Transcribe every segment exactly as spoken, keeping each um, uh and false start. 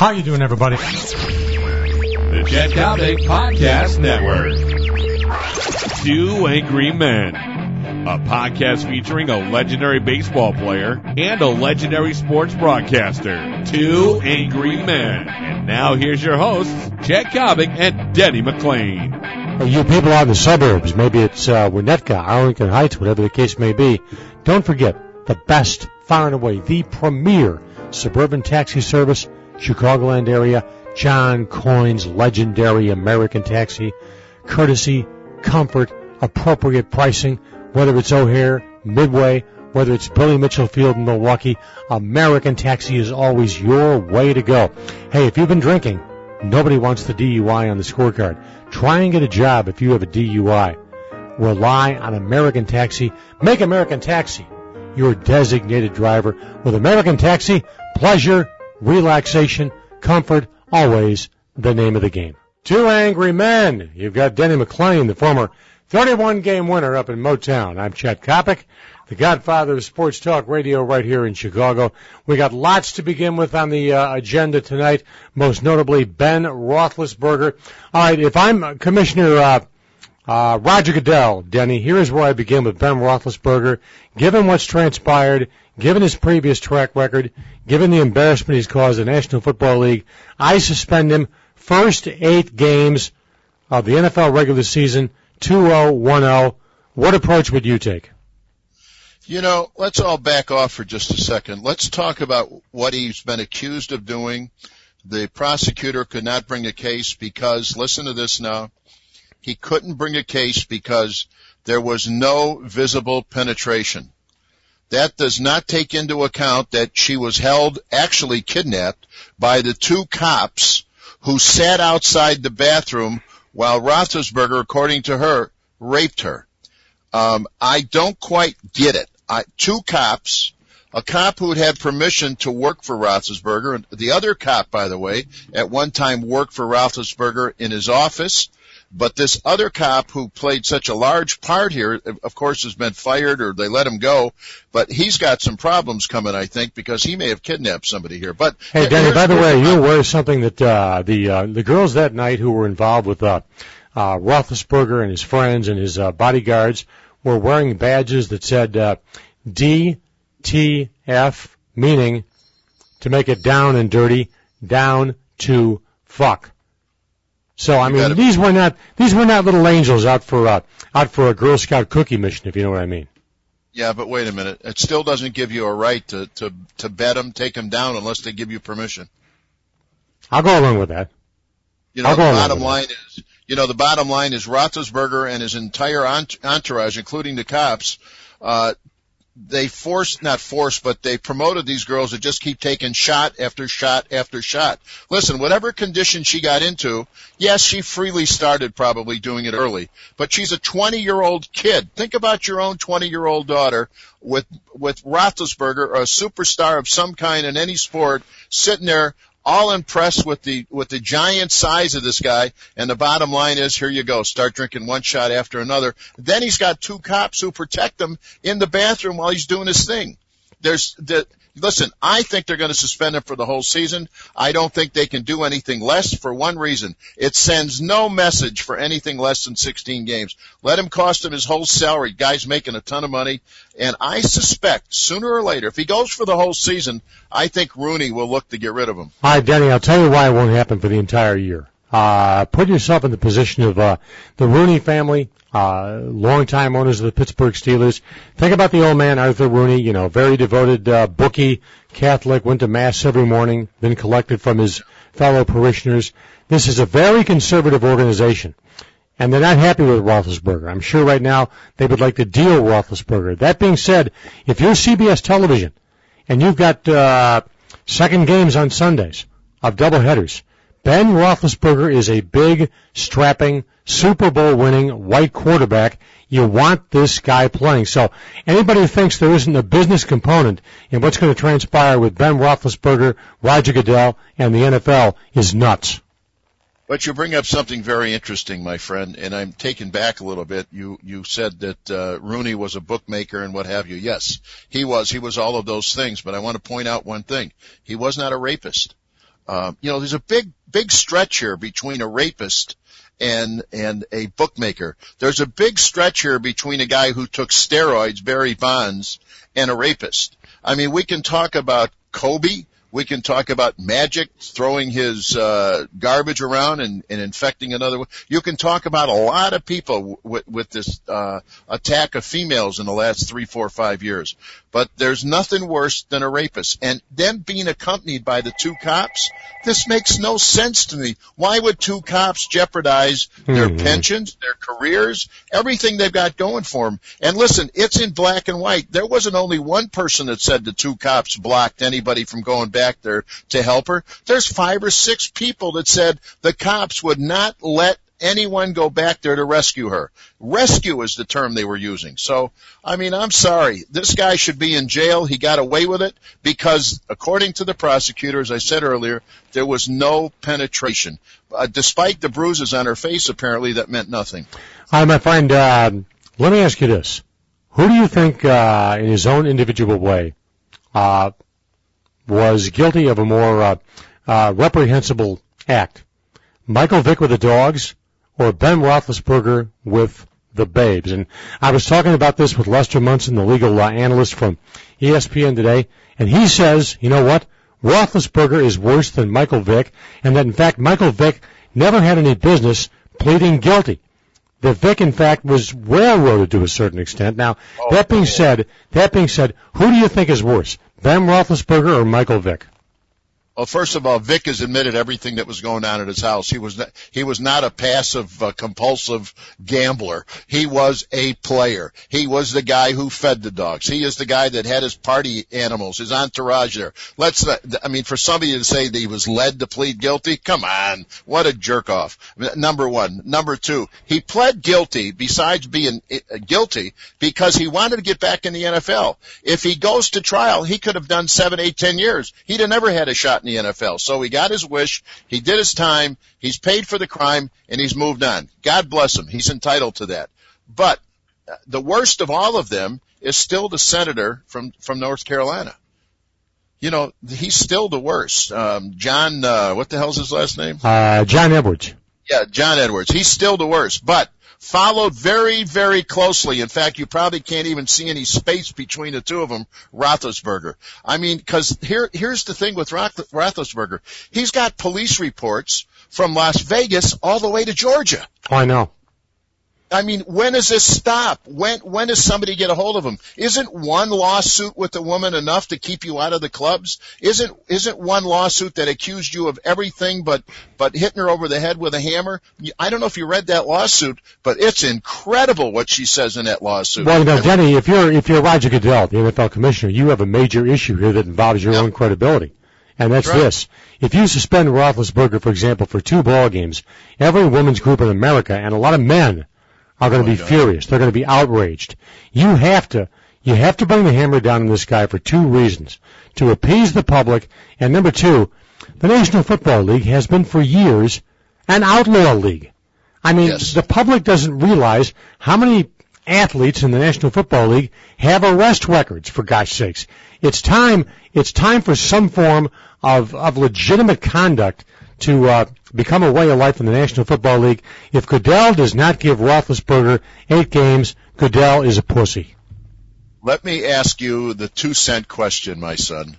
How you doing, everybody? The Jack Kobick Podcast Network. Two Angry Men, a podcast featuring a legendary baseball player and a legendary sports broadcaster. Two Angry Men. And now here's your hosts, Jack Kobick and Denny McLain. You people out in the suburbs, maybe it's uh, Winnetka, Arlington Heights, whatever the case may be, don't forget the best, far and away, the premier suburban taxi service, Chicagoland area, John Coyne's legendary American Taxi. Courtesy, comfort, appropriate pricing, whether it's O'Hare, Midway, whether it's Billy Mitchell Field in Milwaukee, American Taxi is always your way to go. Hey, if you've been drinking, nobody wants the D U I on the scorecard. Try and get a job if you have a D U I. Rely on American Taxi. Make American Taxi your designated driver. With American Taxi, pleasure, relaxation, comfort, always the name of the game. Two Angry Men. You've got Denny McLain, the former thirty-one game winner up in Motown. I'm Chad Coppock, the godfather of sports talk radio right here in Chicago. We got lots to begin with on the uh, agenda tonight, most notably Ben Roethlisberger. All right, if I'm Commissioner uh, uh, Roger Goodell, Denny, here is where I begin with Ben Roethlisberger. Given what's transpired, given his previous track record, given the embarrassment he's caused the National Football League, I suspend him first eight games of the N F L regular season, two oh, one oh. What approach would you take? You know, let's all back off for just a second. Let's talk about what he's been accused of doing. The prosecutor could not bring a case because, listen to this now, he couldn't bring a case because there was no visible penetration. That does not take into account that she was held, actually kidnapped, by the two cops who sat outside the bathroom while Roethlisberger, according to her, raped her. Um, I don't quite get it. I, two cops, a cop who had permission to work for Roethlisberger, and the other cop, by the way, at one time worked for Roethlisberger in his office, but this other cop who played such a large part here, of course, has been fired or they let him go, but he's got some problems coming, I think, because he may have kidnapped somebody here. But hey, Danny, by the way, you're aware of something that uh, the uh, the girls that night who were involved with uh, uh, Roethlisberger and his friends and his uh, bodyguards were wearing badges that said uh, D T F, meaning to make it down and dirty, down to fuck. So I mean, these were not these were not little angels out for uh, out for a Girl Scout cookie mission, if you know what I mean. Yeah, but wait a minute, it still doesn't give you a right to to to bet them, take them down, unless they give you permission. I'll go along with that. You know, the bottom line is, you know, the bottom line is Roethlisberger and his entire entourage, including the cops, uh, they forced, not forced, but they promoted these girls to just keep taking shot after shot after shot. Listen, whatever condition she got into, yes, she freely started probably doing it early, but she's a twenty-year-old kid. Think about your own twenty-year-old daughter with, with Roethlisberger, a superstar of some kind in any sport, sitting there, all impressed with the with the giant size of this guy, and the bottom line is, here you go, start drinking one shot after another. Then he's got two cops who protect him in the bathroom while he's doing his thing. There's the listen, I think they're going to suspend him for the whole season. I don't think they can do anything less for one reason. It sends no message for anything less than sixteen games. Let him cost him his whole salary. Guy's making a ton of money. And I suspect sooner or later, if he goes for the whole season, I think Rooney will look to get rid of him. All right, Denny, I'll tell you why it won't happen for the entire year. Uh, put yourself in the position of uh, the Rooney family, uh, longtime owners of the Pittsburgh Steelers. Think about the old man, Arthur Rooney, you know, very devoted uh, bookie, Catholic, went to Mass every morning, then collected from his fellow parishioners. This is a very conservative organization, and they're not happy with Roethlisberger. I'm sure right now they would like to deal with Roethlisberger. That being said, if you're C B S Television and you've got uh, second games on Sundays of doubleheaders, Ben Roethlisberger is a big, strapping, Super Bowl-winning white quarterback. You want this guy playing. So anybody who thinks there isn't a business component in what's going to transpire with Ben Roethlisberger, Roger Goodell, and the N F L is nuts. But you bring up something very interesting, my friend, and I'm taken back a little bit. You you said that uh, Rooney was a bookmaker and what have you. Yes, he was. He was all of those things. But I want to point out one thing. He was not a rapist. Uh, you know, there's a big, big stretch here between a rapist and and a bookmaker. There's a big stretch here between a guy who took steroids, Barry Bonds, and a rapist. I mean, we can talk about Kobe. We can talk about Magic throwing his uh garbage around and, and infecting another one. You can talk about a lot of people w- with this uh attack of females in the last three, four, five years. But there's nothing worse than a rapist. And them being accompanied by the two cops, this makes no sense to me. Why would two cops jeopardize their mm-hmm. pensions, their careers, everything they've got going for them? And listen, it's in black and white. There wasn't only one person that said the two cops blocked anybody from going back there to help her. There's five or six people that said the cops would not let anyone go back there to rescue her. Rescue is the term they were using. So, I mean, I'm sorry. This guy should be in jail. He got away with it because, according to the prosecutor, as I said earlier, there was no penetration. Uh, despite the bruises on her face, apparently, that meant nothing. Hi, my friend. Uh, let me ask you this. Who do you think, uh, in his own individual way, uh, was guilty of a more uh, uh, reprehensible act? Michael Vick with the dogs, or Ben Roethlisberger with the Babes? And I was talking about this with Lester Munson, the legal uh, analyst from E S P N today, and he says, you know what, Roethlisberger is worse than Michael Vick, and that, in fact, Michael Vick never had any business pleading guilty. That Vick, in fact, was railroaded to a certain extent. Now, oh, that being said, that being said, who do you think is worse, Ben Roethlisberger or Michael Vick? Well, first of all, Vic has admitted everything that was going on at his house. He was not, he was not a passive, uh, compulsive gambler. He was a player. He was the guy who fed the dogs. He is the guy that had his party animals, his entourage there. Let's not, I mean, for somebody to say that he was led to plead guilty, come on, what a jerk off. Number one. Number two, he pled guilty besides being guilty because he wanted to get back in the N F L. If he goes to trial, he could have done seven, eight, ten years. He'd have never had a shot in the N F L. So he got his wish, he did his time, he's paid for the crime, and he's moved on. God bless him. He's entitled to that. But the worst of all of them is still the senator from, from North Carolina. You know, he's still the worst. Um, John, uh, what the hell's his last name? Uh, John Edwards. Yeah, John Edwards. He's still the worst, but followed very, very closely. In fact, you probably can't even see any space between the two of them, Roethlisberger. I mean, because here, here's the thing with Roethlisberger. He's got police reports from Las Vegas all the way to Georgia. Oh, I know. I mean, when does this stop? When when does somebody get a hold of him? Isn't one lawsuit with a woman enough to keep you out of the clubs? Isn't isn't one lawsuit that accused you of everything but but hitting her over the head with a hammer? I don't know if you read that lawsuit, but it's incredible what she says in that lawsuit. Well, you know, Denny, if you're if you're Roger Goodell, the N F L commissioner, you have a major issue here that involves your yep. own credibility. And that's right. This. If you suspend Roethlisberger, for example, for two ball games, every women's group in America and a lot of men are going to be furious. They're going to be outraged. You have to, you have to bring the hammer down on this guy for two reasons. To appease the public, and number two, the National Football League has been for years an outlaw league. I mean, yes. The public doesn't realize how many athletes in the National Football League have arrest records, for gosh sakes. It's time, it's time for some form of, of legitimate conduct to uh, become a way of life in the National Football League. If Goodell does not give Roethlisberger eight games, Goodell is a pussy. Let me ask you the two-cent question, my son.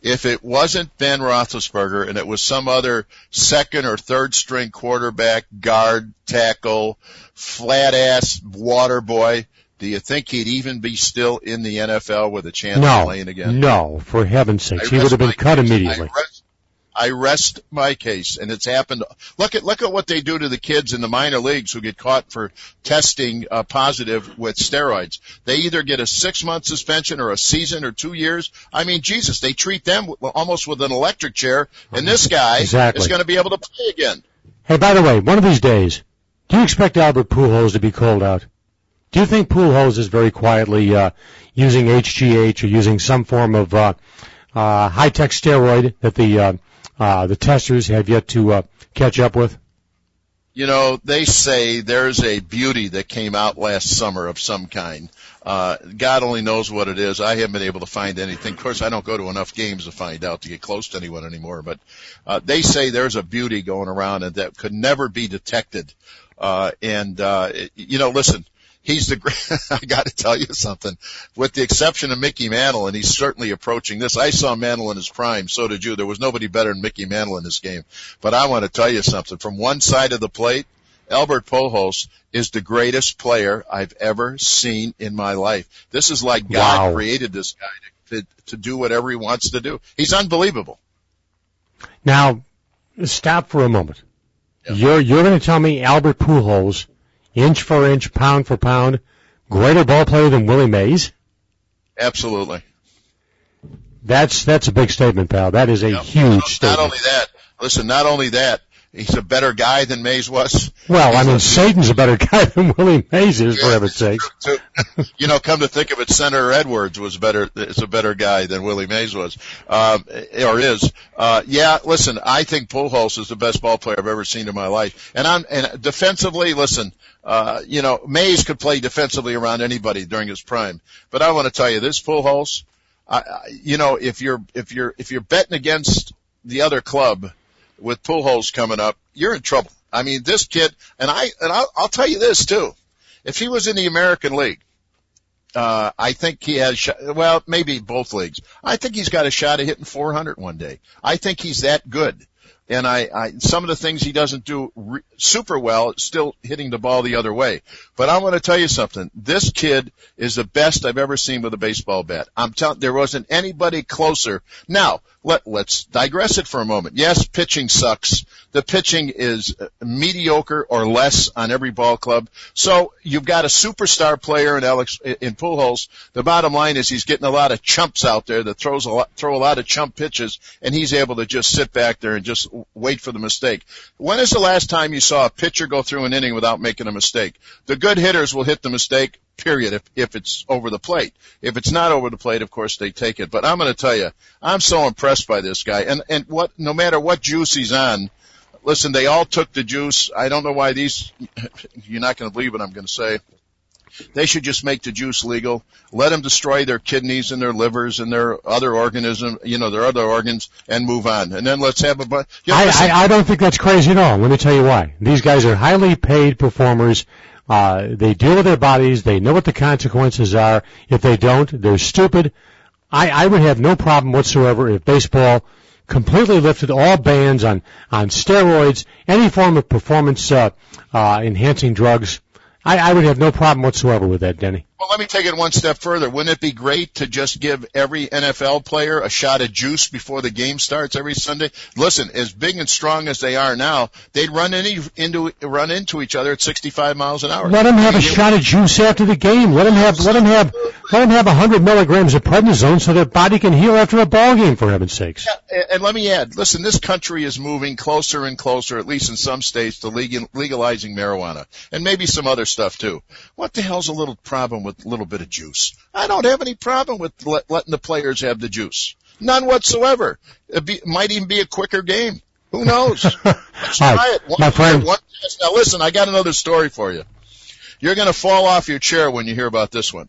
If it wasn't Ben Roethlisberger and it was some other second or third-string quarterback, guard, tackle, flat-ass water boy, do you think he'd even be still in the N F L with a chance no, of playing again? No, for heaven's sakes. I he would have been cut case. immediately. I rest my case, and it's happened. Look at look at what they do to the kids in the minor leagues who get caught for testing uh, positive with steroids. They either get a six-month suspension or a season or two years. I mean, Jesus, they treat them almost with an electric chair, and this guy exactly. is going to be able to play again. Hey, by the way, one of these days, do you expect Albert Pujols to be called out? Do you think Pujols is very quietly uh, using H G H or using some form of uh, uh, high-tech steroid that the uh, Uh, the testers have yet to uh, catch up with? You know, they say there's a beauty that came out last summer of some kind. Uh, God only knows what it is. I haven't been able to find anything. Of course, I don't go to enough games to find out to get close to anyone anymore. But uh, they say there's a beauty going around and that could never be detected. Uh, and, uh, you know, listen, he's the great, I got to tell you something. With the exception of Mickey Mantle, and he's certainly approaching this. I saw Mantle in his prime. So did you. There was nobody better than Mickey Mantle in this game. But I want to tell you something. From one side of the plate, Albert Pujols is the greatest player I've ever seen in my life. This is like God wow. created this guy to, to, to do whatever he wants to do. He's unbelievable. Now, stop for a moment. Yeah. You're, you're going to tell me Albert Pujols, inch for inch, pound for pound, greater ball player than Willie Mays? Absolutely. That's that's a big statement, pal. That is a yeah. huge not statement. Not only that, listen, not only that, he's a better guy than Mays was. Well, he's I mean, a, Satan's a better guy than Willie Mays is, yeah, for heaven's sake. You know, come to think of it, Senator Edwards was better, is a better guy than Willie Mays was, um, or is. Uh, yeah, listen, I think Pujols is the best ball player I've ever seen in my life. And I'm, and defensively, listen, uh, you know, Mays could play defensively around anybody during his prime. But I want to tell you, this Pujols, I, I, you know, if you're, if you're, if you're betting against the other club, with Pujols coming up, you're in trouble. I mean, this kid, and I, and I'll, I'll tell you this too. If he was in the American League, uh, I think he has, well, maybe both leagues. I think he's got a shot at hitting four hundred one day. I think he's that good. And I, I, some of the things he doesn't do re- super well, still hitting the ball the other way. But I want to tell you something. This kid is the best I've ever seen with a baseball bat. I'm telling, there wasn't anybody closer. Now, let, let's digress it for a moment. Yes, pitching sucks. The pitching is mediocre or less on every ball club. So you've got a superstar player in Alex, in Pujols. The bottom line is he's getting a lot of chumps out there that throws a lot, throw a lot of chump pitches, and he's able to just sit back there and just wait for the mistake. When is the last time you saw a pitcher go through an inning without making a mistake? The good hitters will hit the mistake, period, if, if it's over the plate. If it's not over the plate, of course, they take it. But I'm going to tell you, I'm so impressed by this guy. And, and what, no matter what juice he's on, listen, they all took the juice. I don't know why these, you're not going to believe what I'm going to say. They should just make the juice legal. Let them destroy their kidneys and their livers and their other organism, you know, their other organs, and move on. And then let's have a bunch. You know, I, I, I don't think that's crazy at all. Let me tell you why. These guys are highly paid performers. Uh, they deal with their bodies. They know what the consequences are. If they don't, they're stupid. I, I would have no problem whatsoever if baseball completely lifted all bans on, on steroids, any form of performance uh, uh, enhancing drugs. I, I would have no problem whatsoever with that, Denny. Well, let me take it one step further. Wouldn't it be great to just give every N F L player a shot of juice before the game starts every Sunday? Listen, as big and strong as they are now, they'd run any, into run into each other at sixty-five miles an hour. Let them have a shot of juice after the game. Let them have let them have let them have one hundred milligrams of prednisone so their body can heal after a ball game. For heaven's sakes! Yeah, and let me add, listen, this country is moving closer and closer, at least in some states, to legalizing marijuana and maybe some other stuff too. What the hell's a little problem with a little bit of juice? I don't have any problem with let, letting the players have the juice. None whatsoever. It be, might even be a quicker game. Who knows? Let's try it. One, my friend. One, now listen, I got another story for you. You're going to fall off your chair when you hear about this one.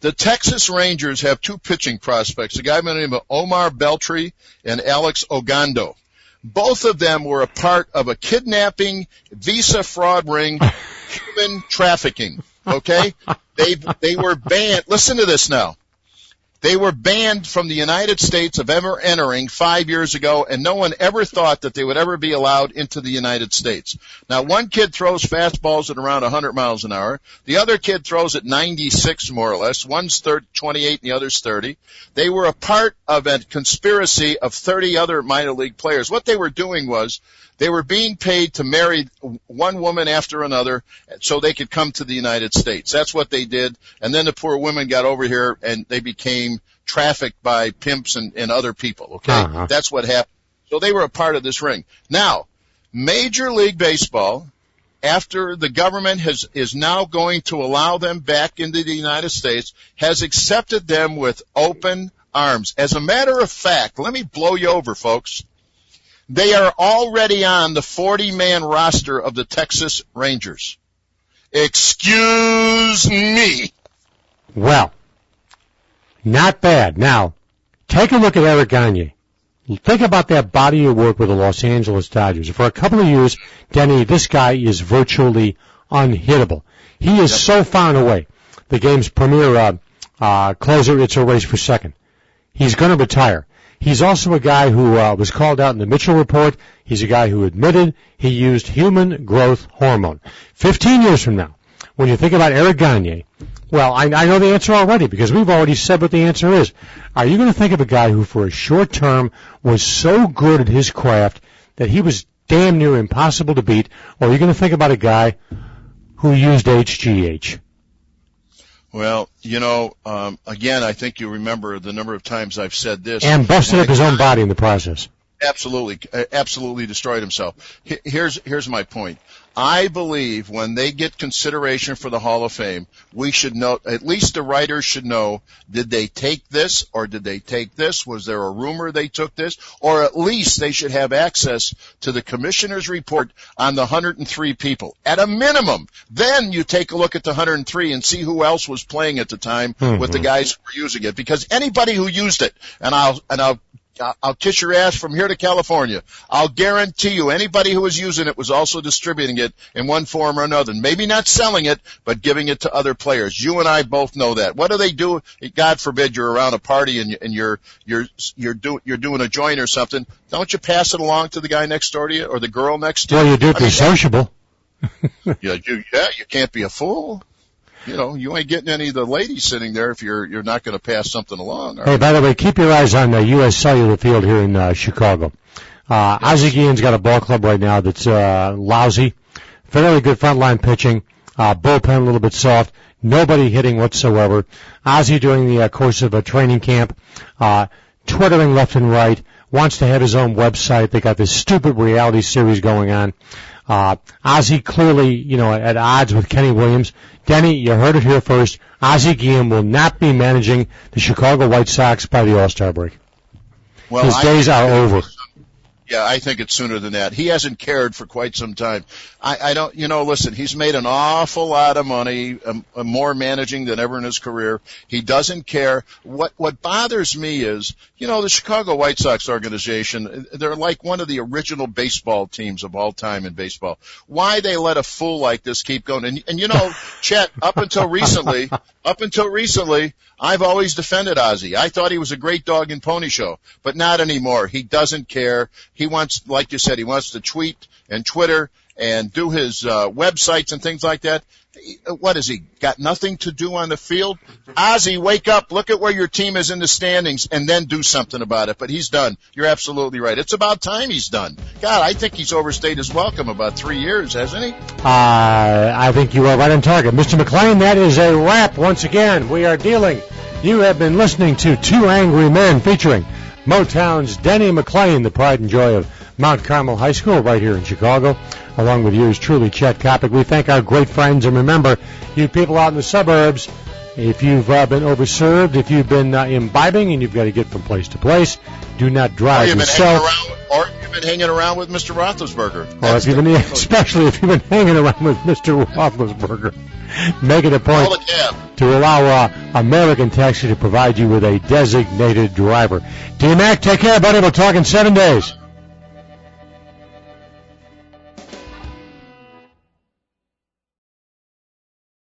The Texas Rangers have two pitching prospects, a guy by the name of Omar Beltre and Alex Ogando. Both of them were a part of a kidnapping, visa fraud ring, human trafficking. Okay? They, they were banned. Listen to this now. They were banned from the United States of ever entering five years ago, and no one ever thought that they would ever be allowed into the United States. Now, one kid throws fastballs at around one hundred miles an hour. The other kid throws at ninety-six, more or less. One's twenty-eight and the other's thirty. They were a part of a conspiracy of thirty other minor league players. What they were doing was they were being paid to marry one woman after another so they could come to the United States. That's what they did. And then the poor women got over here and they became trafficked by pimps and, and other people. Okay. Uh-huh. That's what happened. So they were a part of this ring. Now, Major League Baseball, after the government has, is now going to allow them back into the United States, has accepted them with open arms. As a matter of fact, let me blow you over, folks. They are already on the forty-man roster of the Texas Rangers. Excuse me. Well, not bad. Now, take a look at Eric Gagne. Think about that body of work with the Los Angeles Dodgers. For a couple of years, Denny, this guy is virtually unhittable. He is yep. so far and away the game's premier uh, uh, closer. It's a race for second. He's going to retire. He's also a guy who uh, was called out in the Mitchell Report. He's a guy who admitted he used human growth hormone. Fifteen years from now, when you think about Eric Gagne, well, I, I know the answer already because we've already said what the answer is. Are you going to think of a guy who for a short term was so good at his craft that he was damn near impossible to beat, or are you going to think about a guy who used H G H? Well, you know, um, again, I think you remember the number of times I've said this. And busted up his own body in the process. Absolutely, absolutely destroyed himself. Here's here's my point. I believe when they get consideration for the Hall of Fame, we should know, at least the writers should know, did they take this or did they take this? Was there a rumor they took this? Or at least they should have access to the commissioner's report on the one hundred three people. At a minimum, then you take a look at the one hundred three and see who else was playing at the time mm-hmm. with the guys who were using it. Because anybody who used it, and I'll, and I'll, I'll kiss your ass from here to California. I'll guarantee you anybody who was using it was also distributing it in one form or another. Maybe not selling it, but giving it to other players. You and I both know that. What do they do? God forbid you're around a party and you're, you're, you're, do, you're doing a joint or something. Don't you pass it along to the guy next door to you or the girl next to you? Well, you do if you're sociable. Yeah, you, yeah, you can't be a fool. You know, you ain't getting any of the ladies sitting there if you're you're not going to pass something along. Hey, by the way, keep your eyes on the U S Cellular Field here in uh, Chicago. Uh, yes. Ozzie Guillén's got a ball club right now that's uh, lousy, fairly good frontline pitching, uh, bullpen a little bit soft, nobody hitting whatsoever. Ozzie during the uh, course of a training camp, uh, twittering left and right, wants to have his own website. They got this stupid reality series going on. Uh, Ozzie clearly, you know, at odds with Kenny Williams. Denny, you heard it here first. Ozzie Guillén will not be managing the Chicago White Sox by the All-Star break. Well, his I days are over. Yeah, I think it's sooner than that. He hasn't cared for quite some time. I, I don't, you know, listen, he's made an awful lot of money, um, more managing than ever in his career. He doesn't care. What, what bothers me is, you know, the Chicago White Sox organization, they're like one of the original baseball teams of all time in baseball. Why they let a fool like this keep going? And, and you know, Chet, up until recently, up until recently, I've always defended Ozzie. I thought he was a great dog and pony show, but not anymore. He doesn't care. He wants, like you said, he wants to tweet and Twitter and do his uh, websites and things like that. What is he, got nothing to do on the field? Ozzie, wake up, look at where your team is in the standings, and then do something about it. But he's done. You're absolutely right. It's about time he's done. God, I think he's overstayed his welcome about three years, hasn't he? Uh, I think you are right on target. Mister McLain, that is a wrap. Once again, we are dealing. You have been listening to Two Angry Men featuring Motown's Denny McLain, the pride and joy of Mount Carmel High School right here in Chicago, along with yours truly, Chad Coppock. We thank our great friends, and remember, you people out in the suburbs, if you've uh, been overserved, if you've been uh, imbibing and you've got to get from place to place, do not drive or yourself. Around, or you've been hanging around with Mister Roethlisberger. Or if you've been, especially if you've been hanging around with Mister Roethlisberger. Make it a point to allow uh, American Taxi to provide you with a designated driver. D-Mac, take care, buddy. We'll talk in seven days.